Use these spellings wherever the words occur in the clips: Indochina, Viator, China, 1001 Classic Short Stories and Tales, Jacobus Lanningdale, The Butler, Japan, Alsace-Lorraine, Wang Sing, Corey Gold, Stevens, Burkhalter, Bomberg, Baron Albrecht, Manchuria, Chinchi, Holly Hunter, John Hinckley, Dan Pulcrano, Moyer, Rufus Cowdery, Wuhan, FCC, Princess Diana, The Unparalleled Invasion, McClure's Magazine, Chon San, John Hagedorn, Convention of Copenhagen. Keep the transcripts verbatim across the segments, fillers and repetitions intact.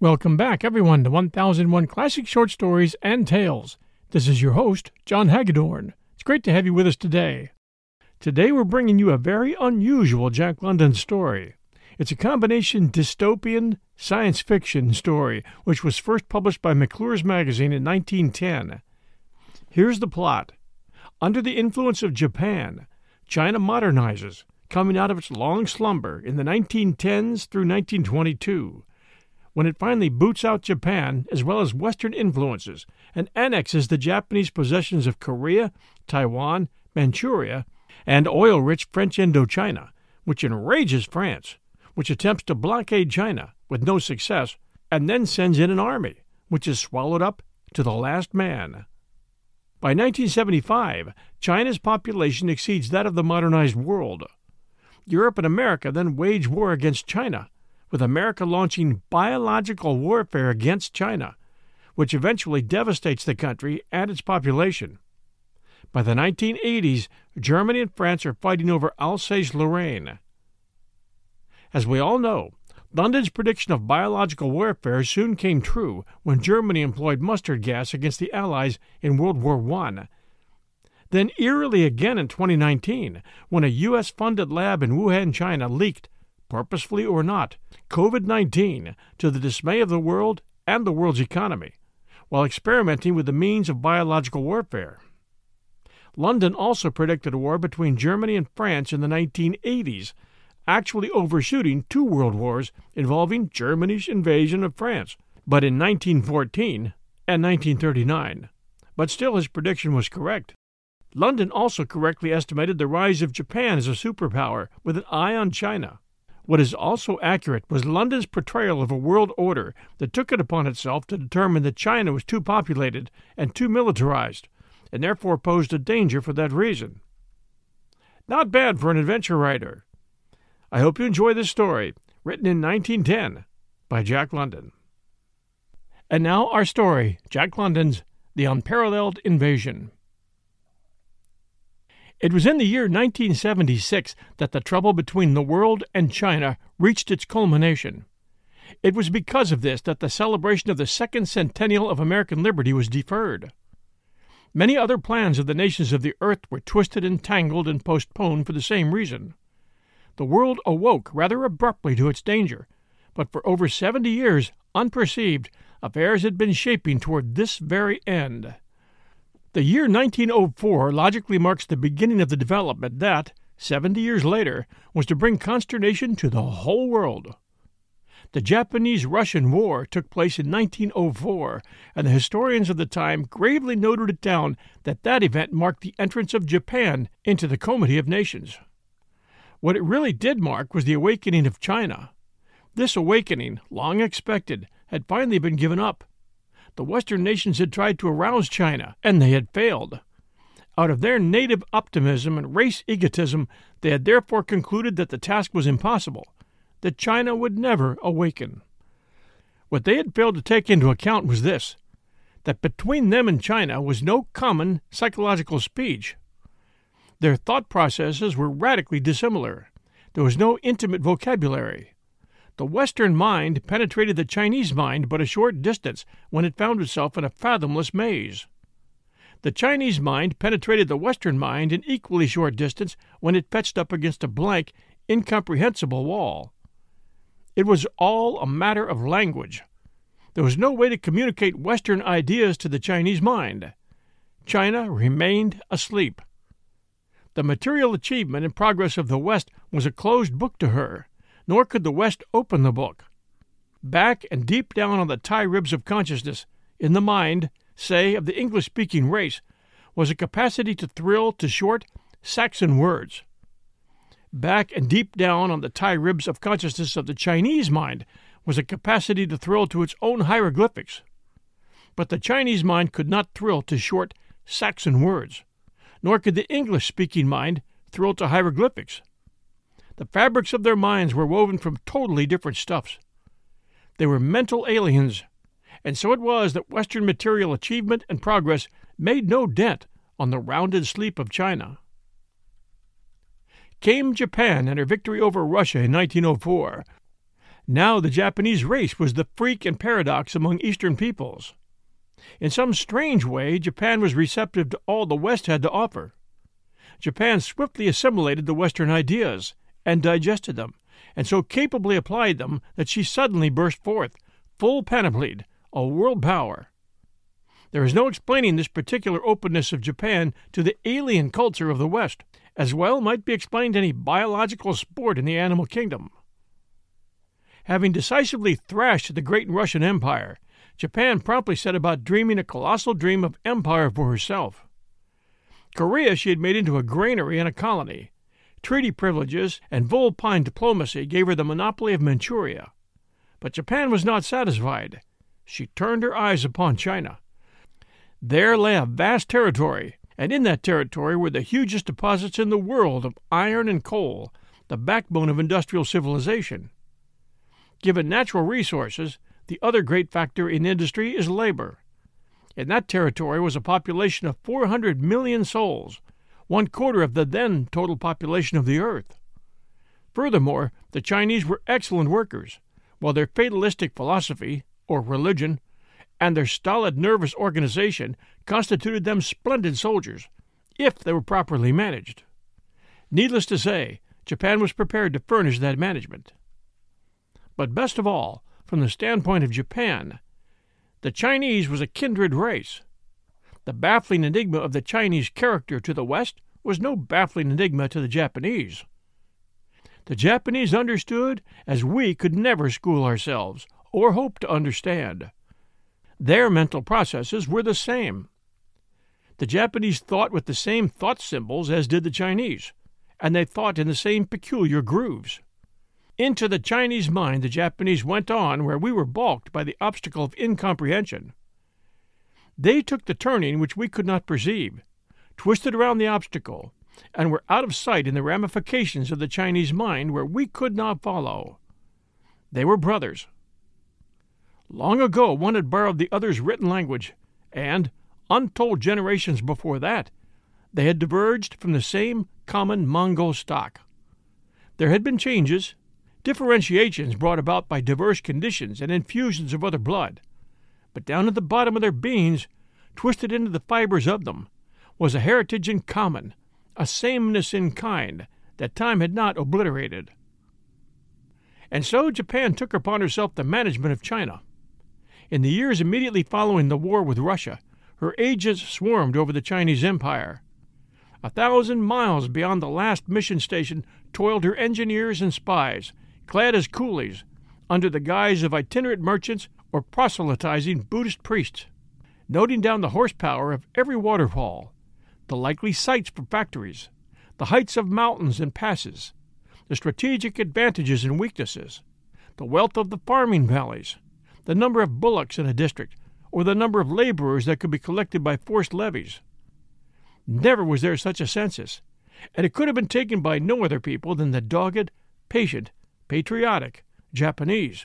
Welcome back, everyone, to one thousand one Classic Short Stories and Tales. This is your host, John Hagedorn. It's great to have you with us today. Today we're bringing you a very unusual Jack London story. It's a combination dystopian science fiction story, which was first published by McClure's Magazine in nineteen ten. Here's the plot. Under the influence of Japan, China modernizes, coming out of its long slumber in the nineteen tens through nineteen twenty-two. When it finally boots out Japan, as well as Western influences, and annexes the Japanese possessions of Korea, Taiwan, Manchuria, and oil-rich French Indochina, which enrages France, which attempts to blockade China with no success, and then sends in an army, which is swallowed up to the last man. By nineteen seventy-five, China's population exceeds that of the modernized world. Europe and America then wage war against China, with America launching biological warfare against China, which eventually devastates the country and its population. By the nineteen eighties, Germany and France are fighting over Alsace-Lorraine. As we all know, London's prediction of biological warfare soon came true when Germany employed mustard gas against the Allies in World War One. Then eerily again in twenty nineteen, when a U S-funded lab in Wuhan, China, leaked, purposefully or not, COVID nineteen to the dismay of the world and the world's economy, while experimenting with the means of biological warfare. London also predicted a war between Germany and France in the nineteen eighties, actually overshooting two world wars involving Germany's invasion of France, but in nineteen fourteen and nineteen thirty-nine. But still his prediction was correct. London also correctly estimated the rise of Japan as a superpower with an eye on China. What is also accurate was London's portrayal of a world order that took it upon itself to determine that China was too populated and too militarized, and therefore posed a danger for that reason. Not bad for an adventure writer. I hope you enjoy this story, written in nineteen ten by Jack London. And now our story, Jack London's The Unparalleled Invasion. It was in the year nineteen seventy-six that the trouble between the world and China reached its culmination. It was because of this that the celebration of the second centennial of American liberty was deferred. Many other plans of the nations of the earth were twisted and tangled and postponed for the same reason. The world awoke rather abruptly to its danger, but for over seventy years, unperceived, affairs had been shaping toward this very end. The year nineteen oh four logically marks the beginning of the development that, seventy years later, was to bring consternation to the whole world. The Japanese-Russian War took place in nineteen oh four, and the historians of the time gravely noted it down that that event marked the entrance of Japan into the comity of nations. What it really did mark was the awakening of China. This awakening, long expected, had finally been given up. The Western nations had tried to arouse China, and they had failed. Out of their native optimism and race egotism, they had therefore concluded that the task was impossible, that China would never awaken. What they had failed to take into account was this, that between them and China was no common psychological speech, Their thought processes were radically dissimilar. There was no intimate vocabulary. The Western mind penetrated the Chinese mind but a short distance when it found itself in a fathomless maze. The Chinese mind penetrated the Western mind an equally short distance when it fetched up against a blank, incomprehensible wall. It was all a matter of language. There was no way to communicate Western ideas to the Chinese mind. China remained asleep. The material achievement and progress of the West was a closed book to her, nor could the West open the book. Back and deep down on the tie ribs of consciousness, in the mind, say, of the English-speaking race, was a capacity to thrill to short Saxon words. Back and deep down on the tie ribs of consciousness of the Chinese mind was a capacity to thrill to its own hieroglyphics. But the Chinese mind could not thrill to short Saxon words, nor could the English-speaking mind thrill to hieroglyphics. The fabrics of their minds were woven from totally different stuffs. They were mental aliens, and so it was that Western material achievement and progress made no dent on the rounded sleep of China. Came Japan and her victory over Russia in nineteen oh four. Now the Japanese race was the freak and paradox among Eastern peoples. In some strange way, Japan was receptive to all the West had to offer. Japan swiftly assimilated the Western ideas and digested them, and so capably applied them that she suddenly burst forth, full panoplied, a world power. There is no explaining this particular openness of Japan to the alien culture of the West, as well might be explained any biological sport in the animal kingdom. Having decisively thrashed the great Russian Empire, Japan promptly set about dreaming a colossal dream of empire for herself. Korea she had made into a granary and a colony. Treaty privileges and vulpine diplomacy gave her the monopoly of Manchuria. But Japan was not satisfied. She turned her eyes upon China. There lay a vast territory, and in that territory were the hugest deposits in the world of iron and coal, the backbone of industrial civilization. Given natural resources, the other great factor in industry is labor. In that territory was a population of four hundred million souls, one quarter of the then total population of the earth. Furthermore, the Chinese were excellent workers, while their fatalistic philosophy, or religion, and their stolid nervous organization constituted them splendid soldiers, if they were properly managed. Needless to say, Japan was prepared to furnish that management. But best of all, from the standpoint of Japan, the Chinese was a kindred race. The baffling enigma of the Chinese character to the West was no baffling enigma to the Japanese. The Japanese understood as we could never school ourselves or hope to understand. Their mental processes were the same. The Japanese thought with the same thought symbols as did the Chinese, and they thought in the same peculiar grooves. Into the Chinese mind the Japanese went on where we were balked by the obstacle of incomprehension. They took the turning which we could not perceive, twisted around the obstacle, and were out of sight in the ramifications of the Chinese mind where we could not follow. They were brothers. Long ago one had borrowed the other's written language, and, untold generations before that, they had diverged from the same common Mongol stock. There had been changes, differentiations brought about by diverse conditions and infusions of other blood, but down at the bottom of their beings, twisted into the fibers of them, was a heritage in common, a sameness in kind, that time had not obliterated. And so Japan took upon herself the management of China. In the years immediately following the war with Russia, her agents swarmed over the Chinese Empire. A thousand miles beyond the last mission station toiled her engineers and spies, clad as coolies, under the guise of itinerant merchants or proselytizing Buddhist priests, noting down the horsepower of every waterfall, the likely sites for factories, the heights of mountains and passes, the strategic advantages and weaknesses, the wealth of the farming valleys, the number of bullocks in a district, or the number of laborers that could be collected by forced levies. Never was there such a census, and it could have been taken by no other people than the dogged, patient, patriotic Japanese.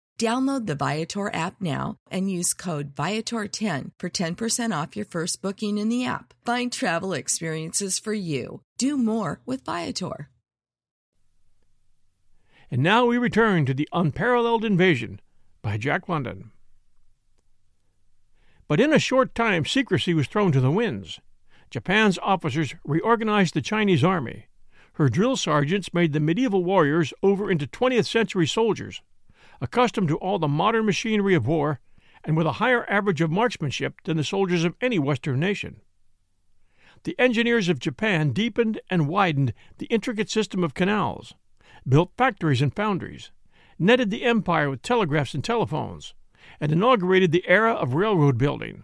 Download the Viator app now and use code Viator ten for ten percent off your first booking in the app. Find travel experiences for you. Do more with Viator. And now we return to The Unparalleled Invasion by Jack London. But in a short time, secrecy was thrown to the winds. Japan's officers reorganized the Chinese army. Her drill sergeants made the medieval warriors over into twentieth century soldiers, accustomed to all the modern machinery of war and with a higher average of marksmanship than the soldiers of any Western nation. The engineers of Japan deepened and widened the intricate system of canals, built factories and foundries, netted the empire with telegraphs and telephones, and inaugurated the era of railroad building.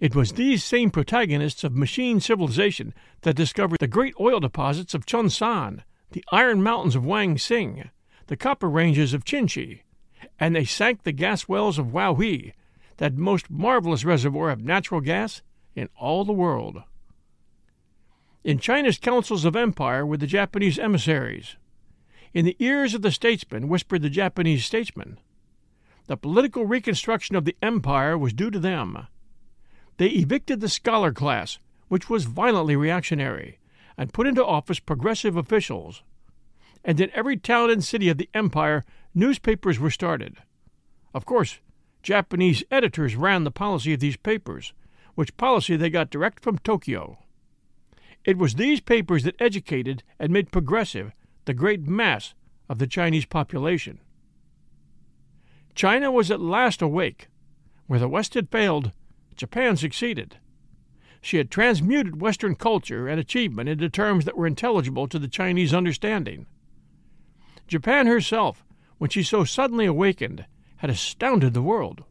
It was these same protagonists of machine civilization that discovered the great oil deposits of Chon San, the iron mountains of Wang Sing, the copper ranges of Chinchi, and they sank the gas wells of Waohi, that most marvelous reservoir of natural gas in all the world. In China's councils of empire were the Japanese emissaries. In the ears of the statesmen whispered the Japanese statesmen. The political reconstruction of the empire was due to them. They evicted the scholar class, which was violently reactionary, and put into office progressive officials. And in every town and city of the empire, newspapers were started. Of course, Japanese editors ran the policy of these papers, which policy they got direct from Tokyo. It was these papers that educated and made progressive the great mass of the Chinese population. China was at last awake. Where the West had failed, Japan succeeded. She had transmuted Western culture and achievement into terms that were intelligible to the Chinese understanding. Japan herself, when she so suddenly awakened, had astounded the world.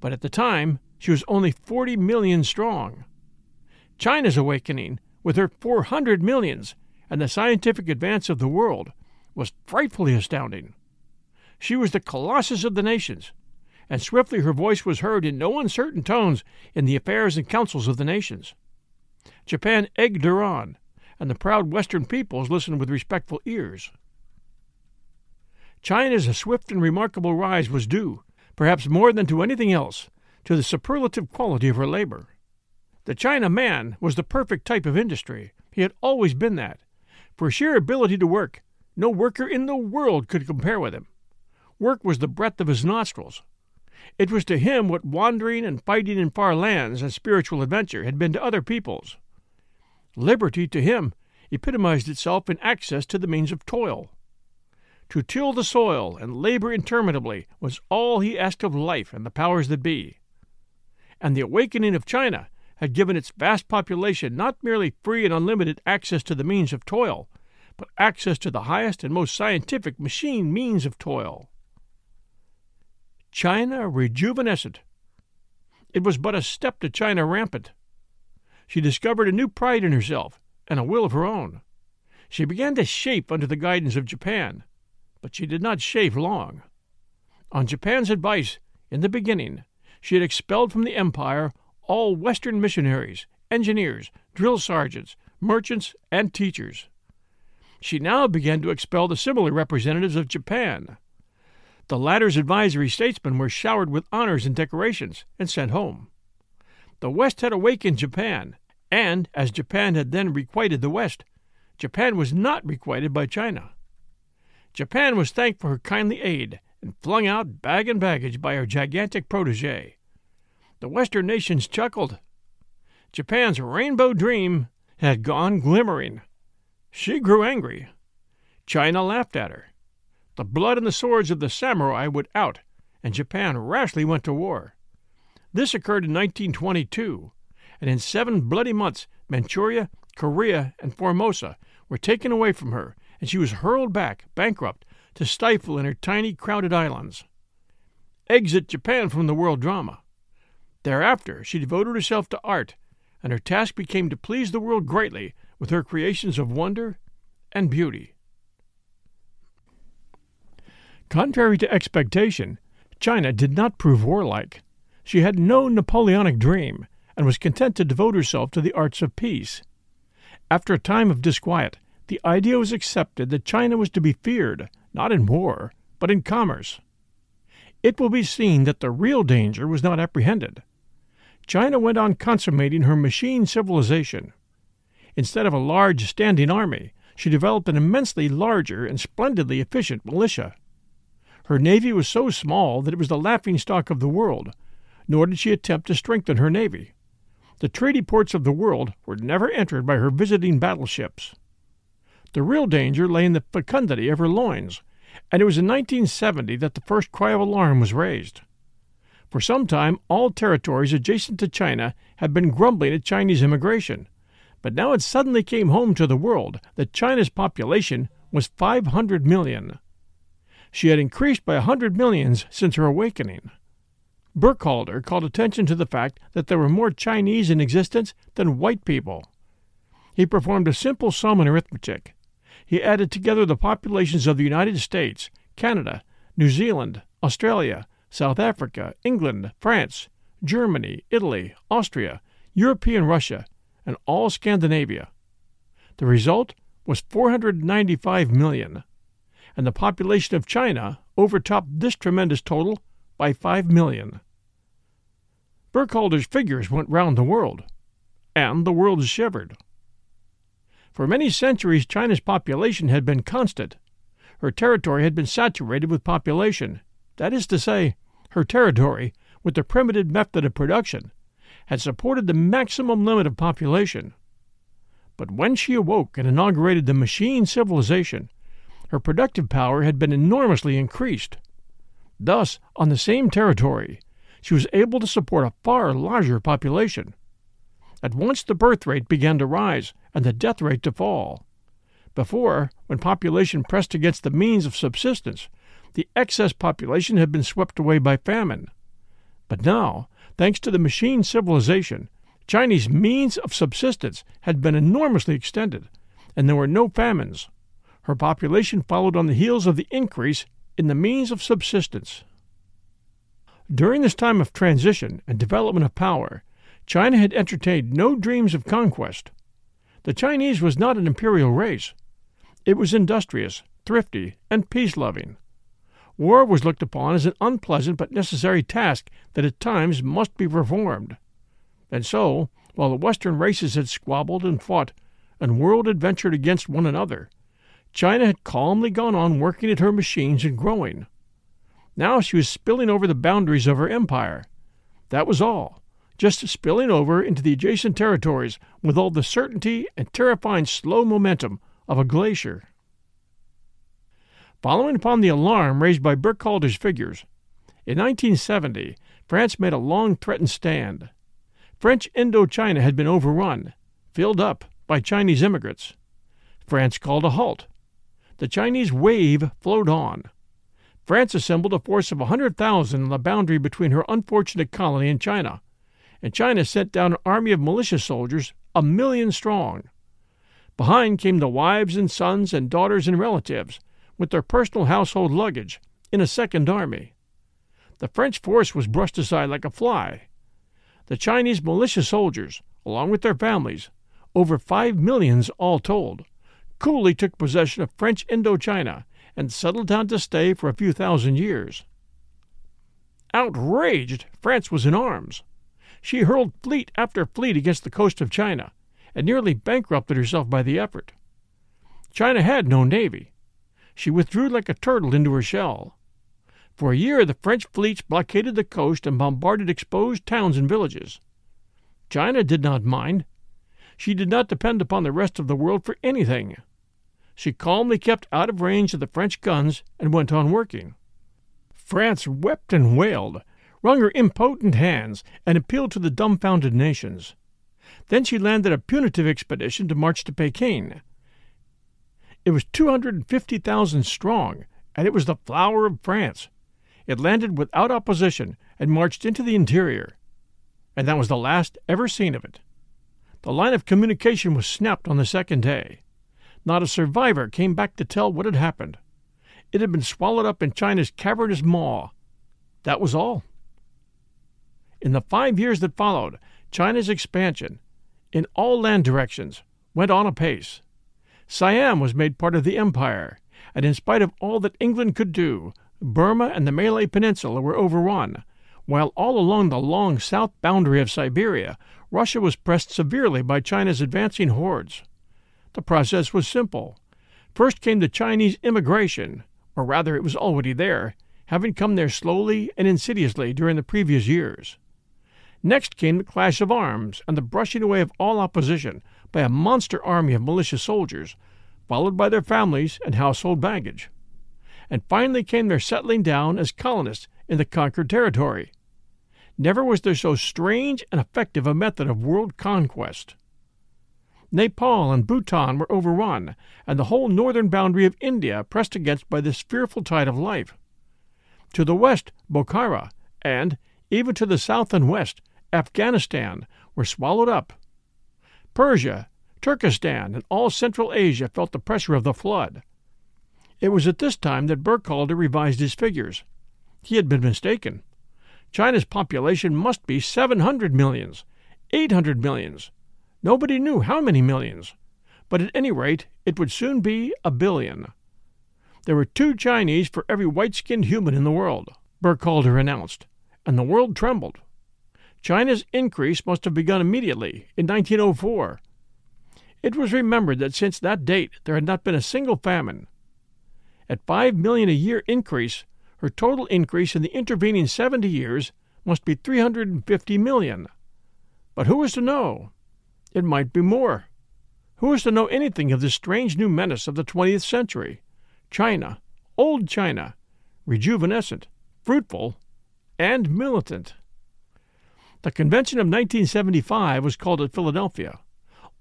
But at the time, she was only forty million strong. China's awakening, with her four hundred millions and the scientific advance of the world, was frightfully astounding. She was the colossus of the nations, and swiftly her voice was heard in no uncertain tones in the affairs and councils of the nations. Japan egged her on, and the proud Western peoples listened with respectful ears. China's swift and remarkable rise was due, perhaps more than to anything else, to the superlative quality of her labor. The China man was the perfect type of industry. He had always been that. For sheer ability to work, no worker in the world could compare with him. Work was the breath of his nostrils. It was to him what wandering and fighting in far lands and spiritual adventure had been to other peoples. Liberty, to him, epitomized itself in access to the means of toil. To till the soil and labor interminably was all he asked of life and the powers that be. And the awakening of China had given its vast population not merely free and unlimited access to the means of toil, but access to the highest and most scientific machine means of toil. China rejuvenescent. It was but a step to China rampant. She discovered a new pride in herself and a will of her own. She began to shape under the guidance of Japan. But she did not shave long. On Japan's advice, in the beginning, she had expelled from the empire all Western missionaries, engineers, drill sergeants, merchants, and teachers. She now began to expel the similar representatives of Japan. The latter's advisory statesmen were showered with honors and decorations and sent home. The West had awakened Japan, and, as Japan had then requited the West, Japan was not requited by China. Japan was thanked for her kindly aid and flung out bag and baggage by her gigantic protege. The Western nations chuckled. Japan's rainbow dream had gone glimmering. She grew angry. China laughed at her. The blood and the swords of the samurai would out, and Japan rashly went to war. This occurred in nineteen twenty-two, and in seven bloody months Manchuria, Korea, and Formosa were taken away from her, and she was hurled back, bankrupt, to stifle in her tiny, crowded islands. Exit Japan from the world drama. Thereafter she devoted herself to art, and her task became to please the world greatly with her creations of wonder and beauty. Contrary to expectation, China did not prove warlike. She had no Napoleonic dream, and was content to devote herself to the arts of peace. After a time of disquiet, the idea was accepted that China was to be feared, not in war, but in commerce. It will be seen that the real danger was not apprehended. China went on consummating her machine civilization. Instead of a large standing army, she developed an immensely larger and splendidly efficient militia. Her navy was so small that it was the laughingstock of the world, nor did she attempt to strengthen her navy. The treaty ports of the world were never entered by her visiting battleships. The real danger lay in the fecundity of her loins, and it was in nineteen seventy that the first cry of alarm was raised. For some time all territories adjacent to China had been grumbling at Chinese immigration, but now it suddenly came home to the world that China's population was five hundred million. She had increased by one hundred millions since her awakening. Burkhalter called attention to the fact that there were more Chinese in existence than white people. He performed a simple sum in arithmetic. He added together the populations of the United States, Canada, New Zealand, Australia, South Africa, England, France, Germany, Italy, Austria, European Russia, and all Scandinavia. The result was four hundred ninety-five million, and the population of China overtopped this tremendous total by five million. Burkhalter's figures went round the world, and the world shivered. For many centuries China's population had been constant. Her territory had been saturated with population, that is to say, her territory, with the primitive method of production, had supported the maximum limit of population. But when she awoke and inaugurated the machine civilization, her productive power had been enormously increased. Thus, on the same territory, she was able to support a far larger population. At once the birth rate began to rise and the death rate to fall. Before, when population pressed against the means of subsistence, the excess population had been swept away by famine. But now, thanks to the machine civilization, Chinese means of subsistence had been enormously extended, and there were no famines. Her population followed on the heels of the increase in the means of subsistence. During this time of transition and development of power, China had entertained no dreams of conquest. The Chinese was not an imperial race. It was industrious, thrifty, and peace-loving. War was looked upon as an unpleasant but necessary task that at times must be performed. And so, while the Western races had squabbled and fought, and world adventured against one another, China had calmly gone on working at her machines and growing. Now she was spilling over the boundaries of her empire. That was all, just spilling over into the adjacent territories with all the certainty and terrifying slow momentum of a glacier. Following upon the alarm raised by Burkhalter's figures, in nineteen seventy France made a long-threatened stand. French Indochina had been overrun, filled up by Chinese immigrants. France called a halt. The Chinese wave flowed on. France assembled a force of one hundred thousand on the boundary between her unfortunate colony and China, and China sent down an army of militia soldiers, a million strong. Behind came the wives and sons and daughters and relatives, with their personal household luggage, in a second army. The French force was brushed aside like a fly. The Chinese militia soldiers, along with their families, over five millions all told, coolly took possession of French Indochina and settled down to stay for a few thousand years. Outraged, France was in arms. She hurled fleet after fleet against the coast of China, and nearly bankrupted herself by the effort. China had no navy. She withdrew like a turtle into her shell. For a year the French fleets blockaded the coast and bombarded exposed towns and villages. China did not mind. She did not depend upon the rest of the world for anything. she calmly kept out of range of the French guns and went on working. France wept and wailed, wrung her impotent hands, and appealed to the dumbfounded nations. Then she landed a punitive expedition to march to Peking. It was two hundred and fifty thousand strong, and it was the flower of France. It landed without opposition and marched into the interior, and that was the last ever seen of it. The line of communication was snapped on the second day. Not a survivor came back to tell what had happened. It had been swallowed up in China's cavernous maw. That was all. In the five years that followed, China's expansion, in all land directions, went on apace. Siam was made part of the empire, and in spite of all that England could do, Burma and the Malay Peninsula were overrun, while all along the long south boundary of Siberia, Russia was pressed severely by China's advancing hordes. The process was simple. First came the Chinese immigration, or rather it was already there, having come there slowly and insidiously during the previous years. Next came the clash of arms and the brushing away of all opposition by a monster army of militia soldiers, followed by their families and household baggage. And finally came their settling down as colonists in the conquered territory. Never was there so strange and effective a method of world conquest. Nepal and Bhutan were overrun, and the whole northern boundary of India pressed against by this fearful tide of life. To the west, Bokhara, and, even to the south and west, Afghanistan, were swallowed up. Persia, Turkestan, and all Central Asia felt the pressure of the flood. It was at this time that Burkhalter revised his figures. He had been mistaken. China's population must be seven hundred millions, eight hundred millions. Nobody knew how many millions, but at any rate it would soon be a billion. There were two Chinese for every white-skinned human in the world, Burkhalter announced, and the world trembled. China's increase must have begun immediately, in nineteen oh four. It was remembered that since that date there had not been a single famine. At five million a year increase, her total increase in the intervening seventy years must be three hundred fifty million. But who was to know? It might be more. Who was to know anything of this strange new menace of the twentieth century? China, old China, rejuvenescent, fruitful, and militant. The Convention of nineteen seventy-five was called at Philadelphia.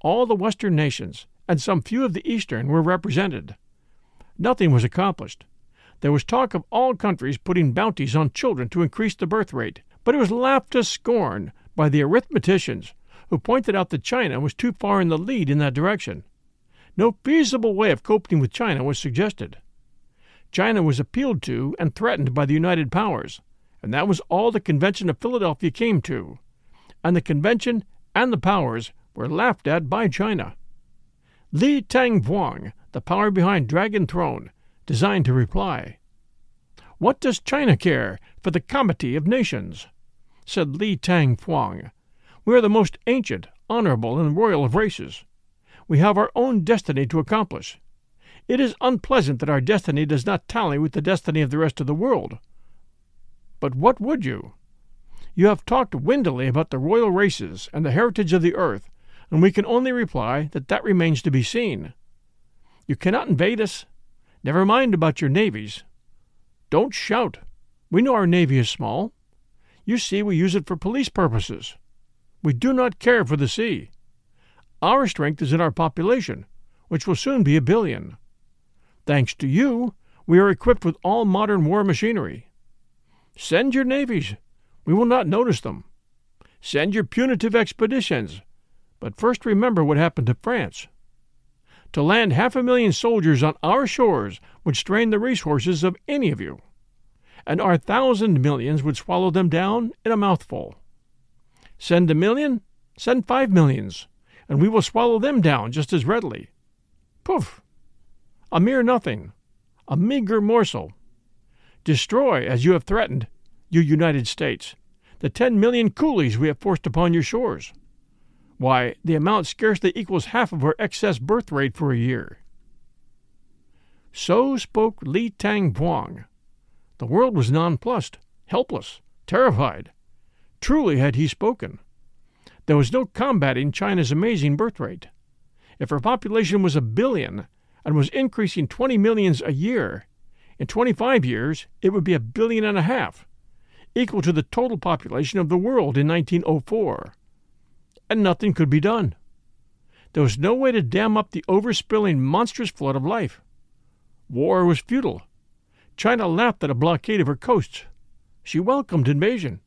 All the Western nations, and some few of the Eastern, were represented. Nothing was accomplished. There was talk of all countries putting bounties on children to increase the birth rate, but it was laughed to scorn by the arithmeticians, who pointed out that China was too far in the lead in that direction. No feasible way of coping with China was suggested. China was appealed to and threatened by the United Powers, and that was all the Convention of Philadelphia came to, and the Convention and the powers were laughed at by China. Li Tang P'uang, the power behind Dragon Throne, designed to reply. "What does China care for the comity of nations?" said Li Tang P'uang. "We are the most ancient, honorable, and royal of races. We have our own destiny to accomplish. It is unpleasant that our destiny does not tally with the destiny of the rest of the world. But what would you? You have talked windily about the royal races and the heritage of the earth, and we can only reply that that remains to be seen. You cannot invade us. Never mind about your navies. Don't shout. We know our navy is small. You see, we use it for police purposes. We do not care for the sea. Our strength is in our population, which will soon be a billion. Thanks to you, we are equipped with all modern war machinery. Send your navies. We will not notice them. Send your punitive expeditions. But first remember what happened to France. To land half a million soldiers on our shores would strain the resources of any of you, and our thousand millions would swallow them down in a mouthful. Send a million, send five millions, and we will swallow them down just as readily. Poof! A mere nothing, a meager morsel. Destroy, as you have threatened, you United States, the ten million coolies we have forced upon your shores. Why, the amount scarcely equals half of our excess birth rate for a year." So spoke Li Tang P'uang. The world was nonplussed, helpless, terrified. Truly had he spoken. There was no combating China's amazing birth rate. If her population was a billion, and was increasing twenty millions a year. In twenty-five years, it would be a billion and a half, equal to the total population of the world in nineteen oh four. And nothing could be done. There was no way to dam up the overspilling monstrous flood of life. War was futile. China laughed at a blockade of her coasts. She welcomed invasion.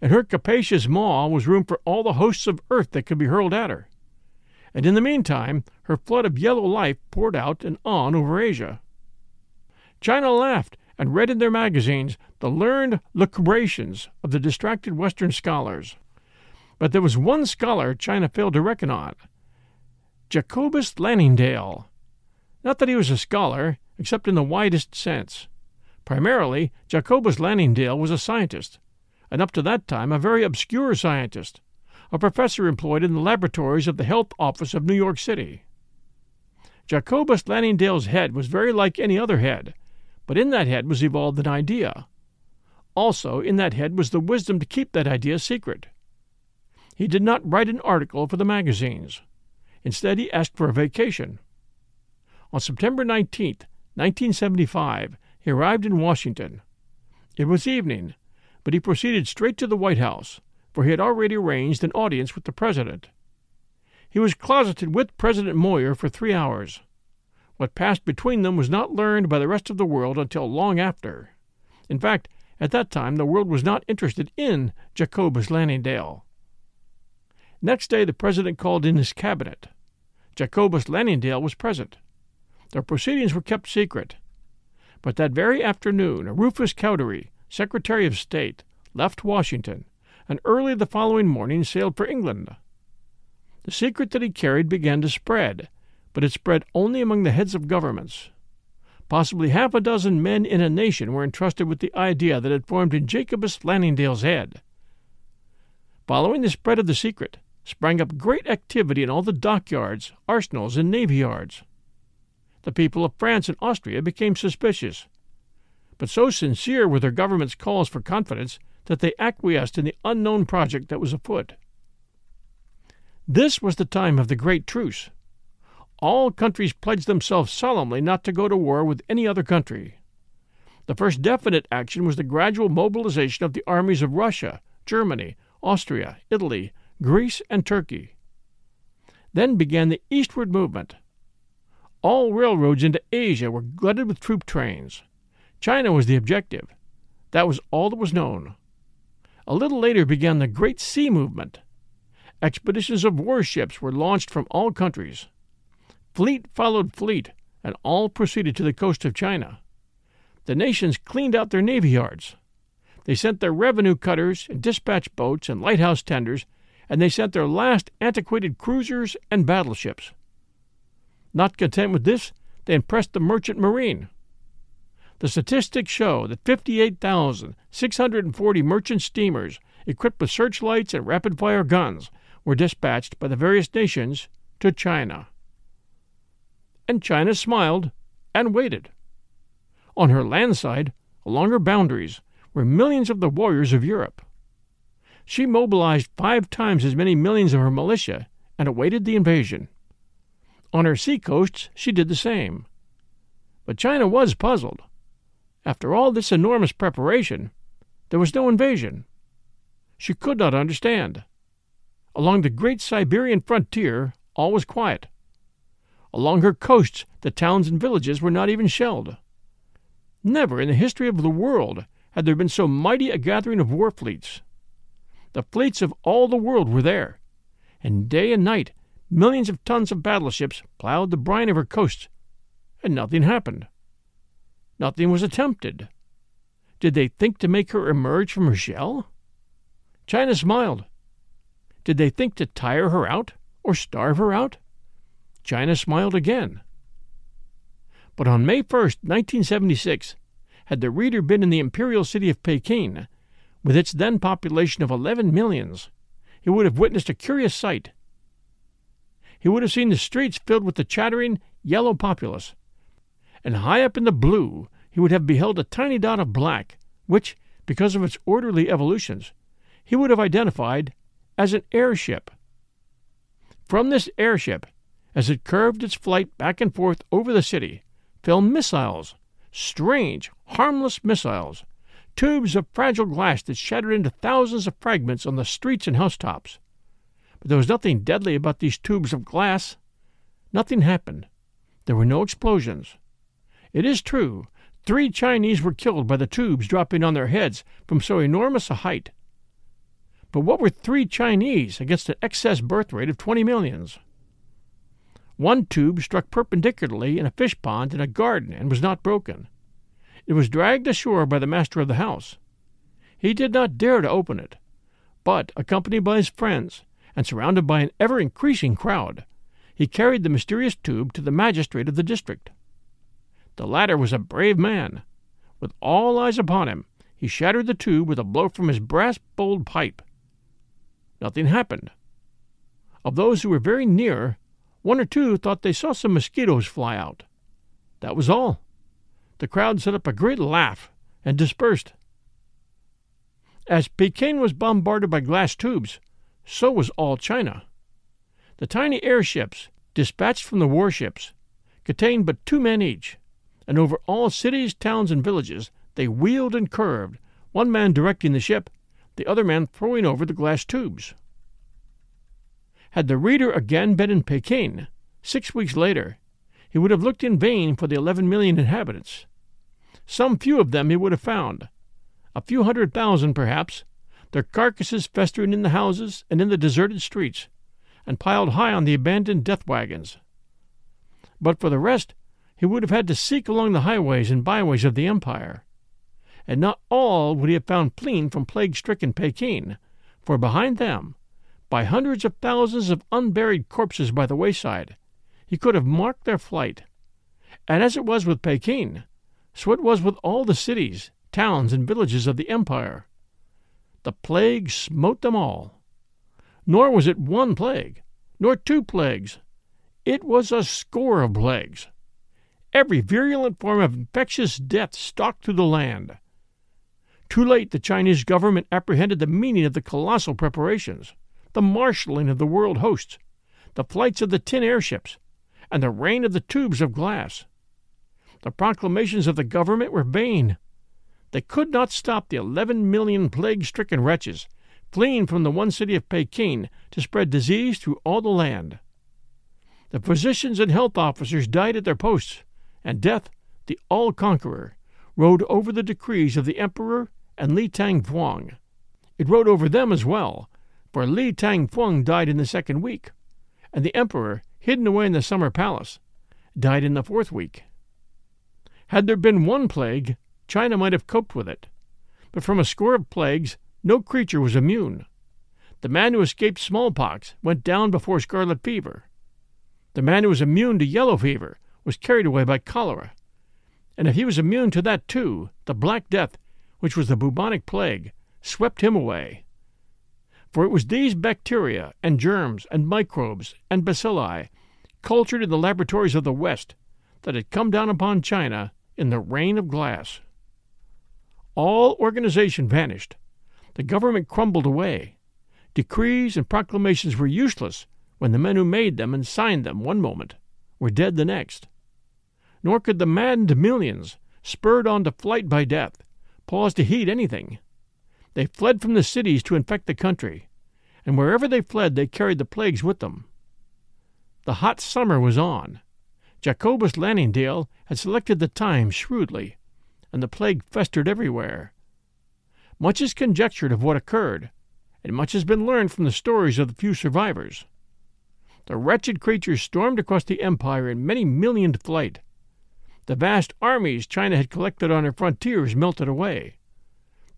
In her capacious maw was room for all the hosts of earth that could be hurled at her. And in the meantime, her flood of yellow life poured out and on over Asia. China laughed and read in their magazines the learned lucubrations of the distracted Western scholars. But there was one scholar China failed to reckon on, Jacobus Lanningdale. Not that he was a scholar, except in the widest sense. Primarily, Jacobus Lanningdale was a scientist, and up to that time a very obscure scientist, a professor employed in the laboratories of the Health Office of New York City. Jacobus Lanningdale's head was very like any other head, but in that head was evolved an idea. Also, in that head was the wisdom to keep that idea secret. He did not write an article for the magazines. Instead, he asked for a vacation. On September nineteenth, nineteen seventy-five, he arrived in Washington. It was evening, but he proceeded straight to the White House, for he had already arranged an audience with the President. He was closeted with President Moyer for three hours. What passed between them was not learned by the rest of the world until long after. In fact, at that time the world was not interested in Jacobus Lanningdale. Next day the President called in his cabinet. Jacobus Lanningdale was present. Their proceedings were kept secret. But that very afternoon Rufus Cowdery, Secretary of State, left Washington, and early the following morning sailed for England. The secret that he carried began to spread, but it spread only among the heads of governments. Possibly half a dozen men in a nation were entrusted with the idea that had formed in Jacobus Lanningdale's head. Following the spread of the secret sprang up great activity in all the dockyards, arsenals, and navy yards. The people of France and Austria became suspicious, but so sincere were their government's calls for confidence that they acquiesced in the unknown project that was afoot. This was the time of the Great Truce. All countries pledged themselves solemnly not to go to war with any other country. The first definite action was the gradual mobilization of the armies of Russia, Germany, Austria, Italy, Greece, and Turkey. Then began the eastward movement. All railroads into Asia were glutted with troop trains. China was the objective. That was all that was known. A little later began the Great Sea Movement. Expeditions of warships were launched from all countries. Fleet followed fleet, and all proceeded to the coast of China. The nations cleaned out their navy yards. They sent their revenue cutters and dispatch boats and lighthouse tenders, and they sent their last antiquated cruisers and battleships. Not content with this, they impressed the merchant marine. The statistics show that fifty-eight thousand six hundred forty merchant steamers, equipped with searchlights and rapid-fire guns, were dispatched by the various nations to China. And China smiled and waited. On her land side, along her boundaries, were millions of the warriors of Europe. She mobilized five times as many millions of her militia and awaited the invasion. On her sea coasts, she did the same. But China was puzzled. After all this enormous preparation, there was no invasion. She could not understand. Along the great Siberian frontier, all was quiet. Along her coasts, the towns and villages were not even shelled. Never in the history of the world had there been so mighty a gathering of war fleets. The fleets of all the world were there, and day and night millions of tons of battleships plowed the brine of her coasts, and nothing happened. Nothing was attempted. Did they think to make her emerge from her shell? China smiled. Did they think to tire her out or starve her out? China smiled again. But on May first, nineteen seventy-six, had the reader been in the imperial city of Peking, with its then population of eleven millions, he would have witnessed a curious sight. He would have seen the streets filled with the chattering, yellow populace, and high up in the blue he would have beheld a tiny dot of black, which, because of its orderly evolutions, he would have identified as an airship. From this airship, as it curved its flight back and forth over the city, fell missiles, strange, harmless missiles, tubes of fragile glass that shattered into thousands of fragments on the streets and housetops. But there was nothing deadly about these tubes of glass. Nothing happened. There were no explosions. It is true, three Chinese were killed by the tubes dropping on their heads from so enormous a height. But what were three Chinese against an excess birth rate of twenty millions? One tube struck perpendicularly in a fish pond in a garden and was not broken. It was dragged ashore by the master of the house. He did not dare to open it, but, accompanied by his friends, and surrounded by an ever-increasing crowd, he carried the mysterious tube to the magistrate of the district. The latter was a brave man. With all eyes upon him, he shattered the tube with a blow from his brass-bowled pipe. Nothing happened. Of those who were very near, one or two thought they saw some mosquitoes fly out. That was all. The crowd set up a great laugh and dispersed. As Peking was bombarded by glass tubes, so was all China. The tiny airships, dispatched from the warships, contained but two men each, and over all cities, towns, and villages they wheeled and curved, one man directing the ship, the other man throwing over the glass tubes. Had the reader again been in Peking, six weeks later, he would have looked in vain for the eleven million inhabitants. Some few of them he would have found, a few hundred thousand perhaps, their carcasses festering in the houses and in the deserted streets, and piled high on the abandoned death wagons. But for the rest, he would have had to seek along the highways and byways of the empire. And not all would he have found fleeing from plague-stricken Peking, for behind them, by hundreds of thousands of unburied corpses by the wayside, he could have marked their flight. And as it was with Peking, so it was with all the cities, towns, and villages of the empire. The plague smote them all. Nor was it one plague, nor two plagues. It was a score of plagues. Every virulent form of infectious death stalked through the land. Too late the Chinese government apprehended the meaning of the colossal preparations, the marshalling of the world hosts, the flights of the tin airships, and the rain of the tubes of glass. The proclamations of the government were vain. They could not stop the eleven million plague-stricken wretches fleeing from the one city of Peking to spread disease through all the land. The physicians and health officers died at their posts, and death, the all-conqueror, rode over the decrees of the emperor and Li Tang P'uang. It rode over them as well, for Li Tang P'uang died in the second week, and the emperor, hidden away in the summer palace, died in the fourth week. Had there been one plague, China might have coped with it, but from a score of plagues no creature was immune. The man who escaped smallpox went down before scarlet fever. The man who was immune to yellow fever was carried away by cholera. And if he was immune to that too, the Black Death, which was the bubonic plague, swept him away. For it was these bacteria and germs and microbes and bacilli, cultured in the laboratories of the West, that had come down upon China in the rain of glass. All organization vanished. The government crumbled away. Decrees and proclamations were useless when the men who made them and signed them one moment were dead the next. Nor could the maddened millions, spurred on to flight by death, pause to heed anything. They fled from the cities to infect the country, and wherever they fled they carried the plagues with them. The hot summer was on. Jacobus Lanningdale had selected the time shrewdly, and the plague festered everywhere. Much is conjectured of what occurred, and much has been learned from the stories of the few survivors. The wretched creatures stormed across the empire in many millioned flight. The vast armies China had collected on her frontiers melted away.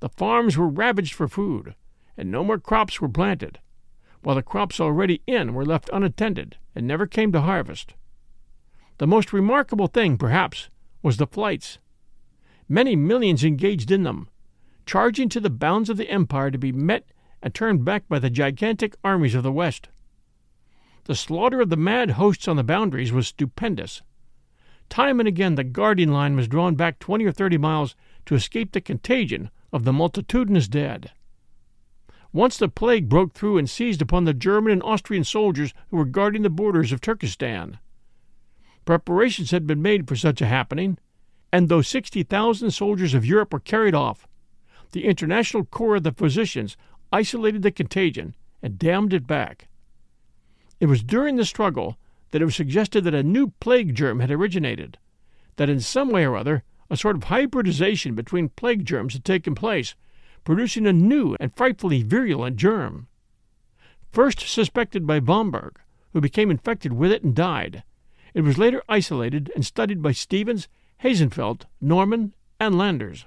The farms were ravaged for food, and no more crops were planted, while the crops already in were left unattended and never came to harvest. The most remarkable thing, perhaps, was the flights. Many millions engaged in them, charging to the bounds of the empire to be met and turned back by the gigantic armies of the West. The slaughter of the mad hosts on the boundaries was stupendous. Time and again the guarding line was drawn back twenty or thirty miles to escape the contagion of the multitudinous dead. Once the plague broke through and seized upon the German and Austrian soldiers who were guarding the borders of Turkestan. Preparations had been made for such a happening, and though sixty thousand soldiers of Europe were carried off, the International Corps of the Physicians isolated the contagion and dammed it back. It was during the struggle that it was suggested that a new plague germ had originated, that in some way or other a sort of hybridization between plague germs had taken place, producing a new and frightfully virulent germ. First suspected by Bomberg, who became infected with it and died, it was later isolated and studied by Stevens, Hazenfeldt, Norman, and Landers.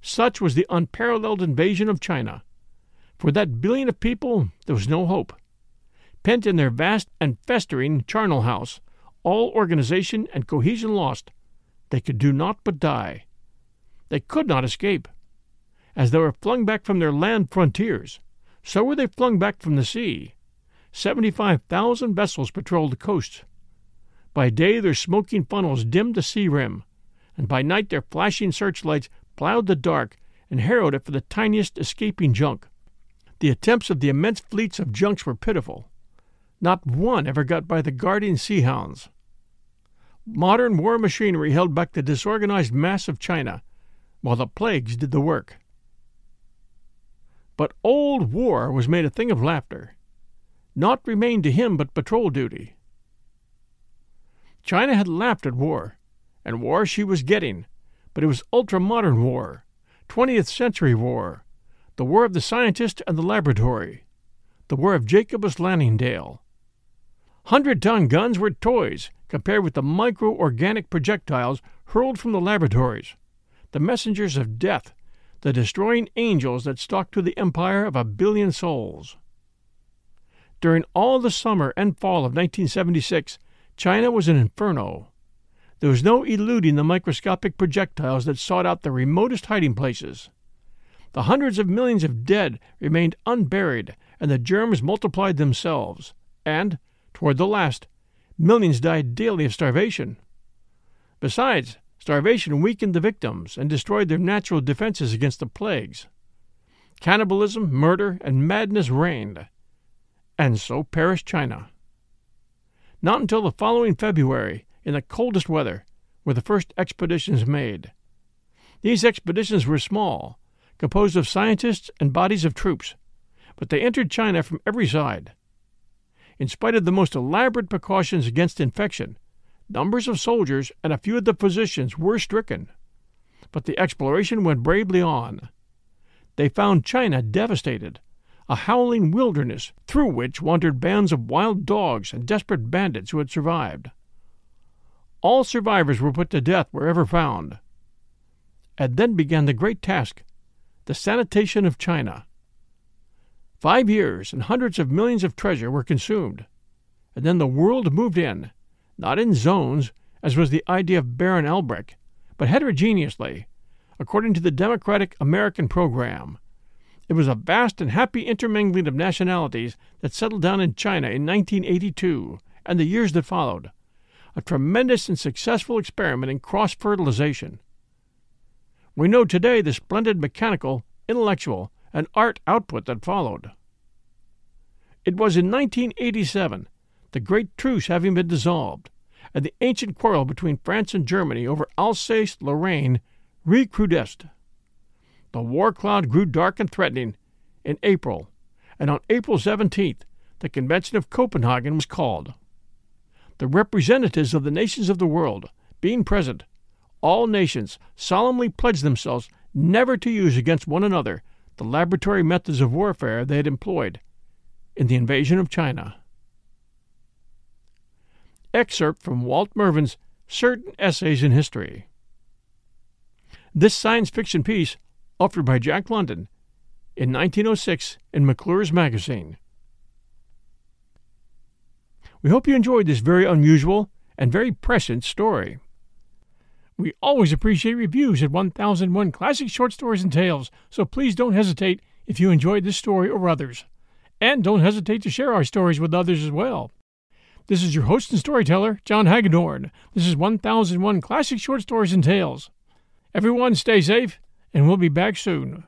Such was the unparalleled invasion of China. For that billion of people, there was no hope. Pent in their vast and festering charnel house, all organization and cohesion lost, they could do naught but die. They could not escape. As they were flung back from their land frontiers, so were they flung back from the sea. Seventy-five thousand vessels patrolled the coasts. By day their smoking funnels dimmed the sea rim, and by night their flashing searchlights plowed the dark and harrowed it for the tiniest escaping junk. The attempts of the immense fleets of junks were pitiful. Not one ever got by the guarding sea-hounds. Modern war machinery held back the disorganized mass of China, while the plagues did the work. But old war was made a thing of laughter. Naught remained to him but patrol duty. China had laughed at war, and war she was getting, but it was ultra-modern war, twentieth century war, the war of the scientist and the laboratory, the war of Jacobus Lanningdale. Hundred-ton guns were toys compared with the micro-organic projectiles hurled from the laboratories, the messengers of death, the destroying angels that stalked to the empire of a billion souls. During all the summer and fall of nineteen seventy-six, China was an inferno. There was no eluding the microscopic projectiles that sought out the remotest hiding places. The hundreds of millions of dead remained unburied, and the germs multiplied themselves, and, toward the last, millions died daily of starvation. Besides, starvation weakened the victims and destroyed their natural defenses against the plagues. Cannibalism, murder, and madness reigned. And so perished China. Not until the following February, in the coldest weather, were the first expeditions made. These expeditions were small, composed of scientists and bodies of troops, but they entered China from every side. In spite of the most elaborate precautions against infection, numbers of soldiers and a few of the physicians were stricken. But the exploration went bravely on. They found China devastated, a howling wilderness through which wandered bands of wild dogs and desperate bandits who had survived. All survivors were put to death wherever found. And then began the great task, the sanitation of China. Five years and hundreds of millions of treasure were consumed, and then the world moved in, not in zones, as was the idea of Baron Albrecht, but heterogeneously, according to the democratic American program. It was a vast and happy intermingling of nationalities that settled down in China in nineteen eighty-two and the years that followed, a tremendous and successful experiment in cross-fertilization. We know today the splendid mechanical, intellectual, and art output that followed. It was in nineteen eighty-seven, the Great Truce having been dissolved, and the ancient quarrel between France and Germany over Alsace-Lorraine recrudesced. The war cloud grew dark and threatening in April, and on April seventeenth, the Convention of Copenhagen was called. The representatives of the nations of the world, being present, all nations solemnly pledged themselves never to use against one another the laboratory methods of warfare they had employed in the invasion of China. Excerpt from Walt Mervin's Certain Essays in History. This science fiction piece, offered by Jack London, in nineteen oh six in McClure's Magazine. We hope you enjoyed this very unusual and very prescient story. We always appreciate reviews at ten oh one Classic Short Stories and Tales, so please don't hesitate if you enjoyed this story or others. And don't hesitate to share our stories with others as well. This is your host and storyteller, John Hagedorn. This is ten oh one Classic Short Stories and Tales. Everyone stay safe, and we'll be back soon.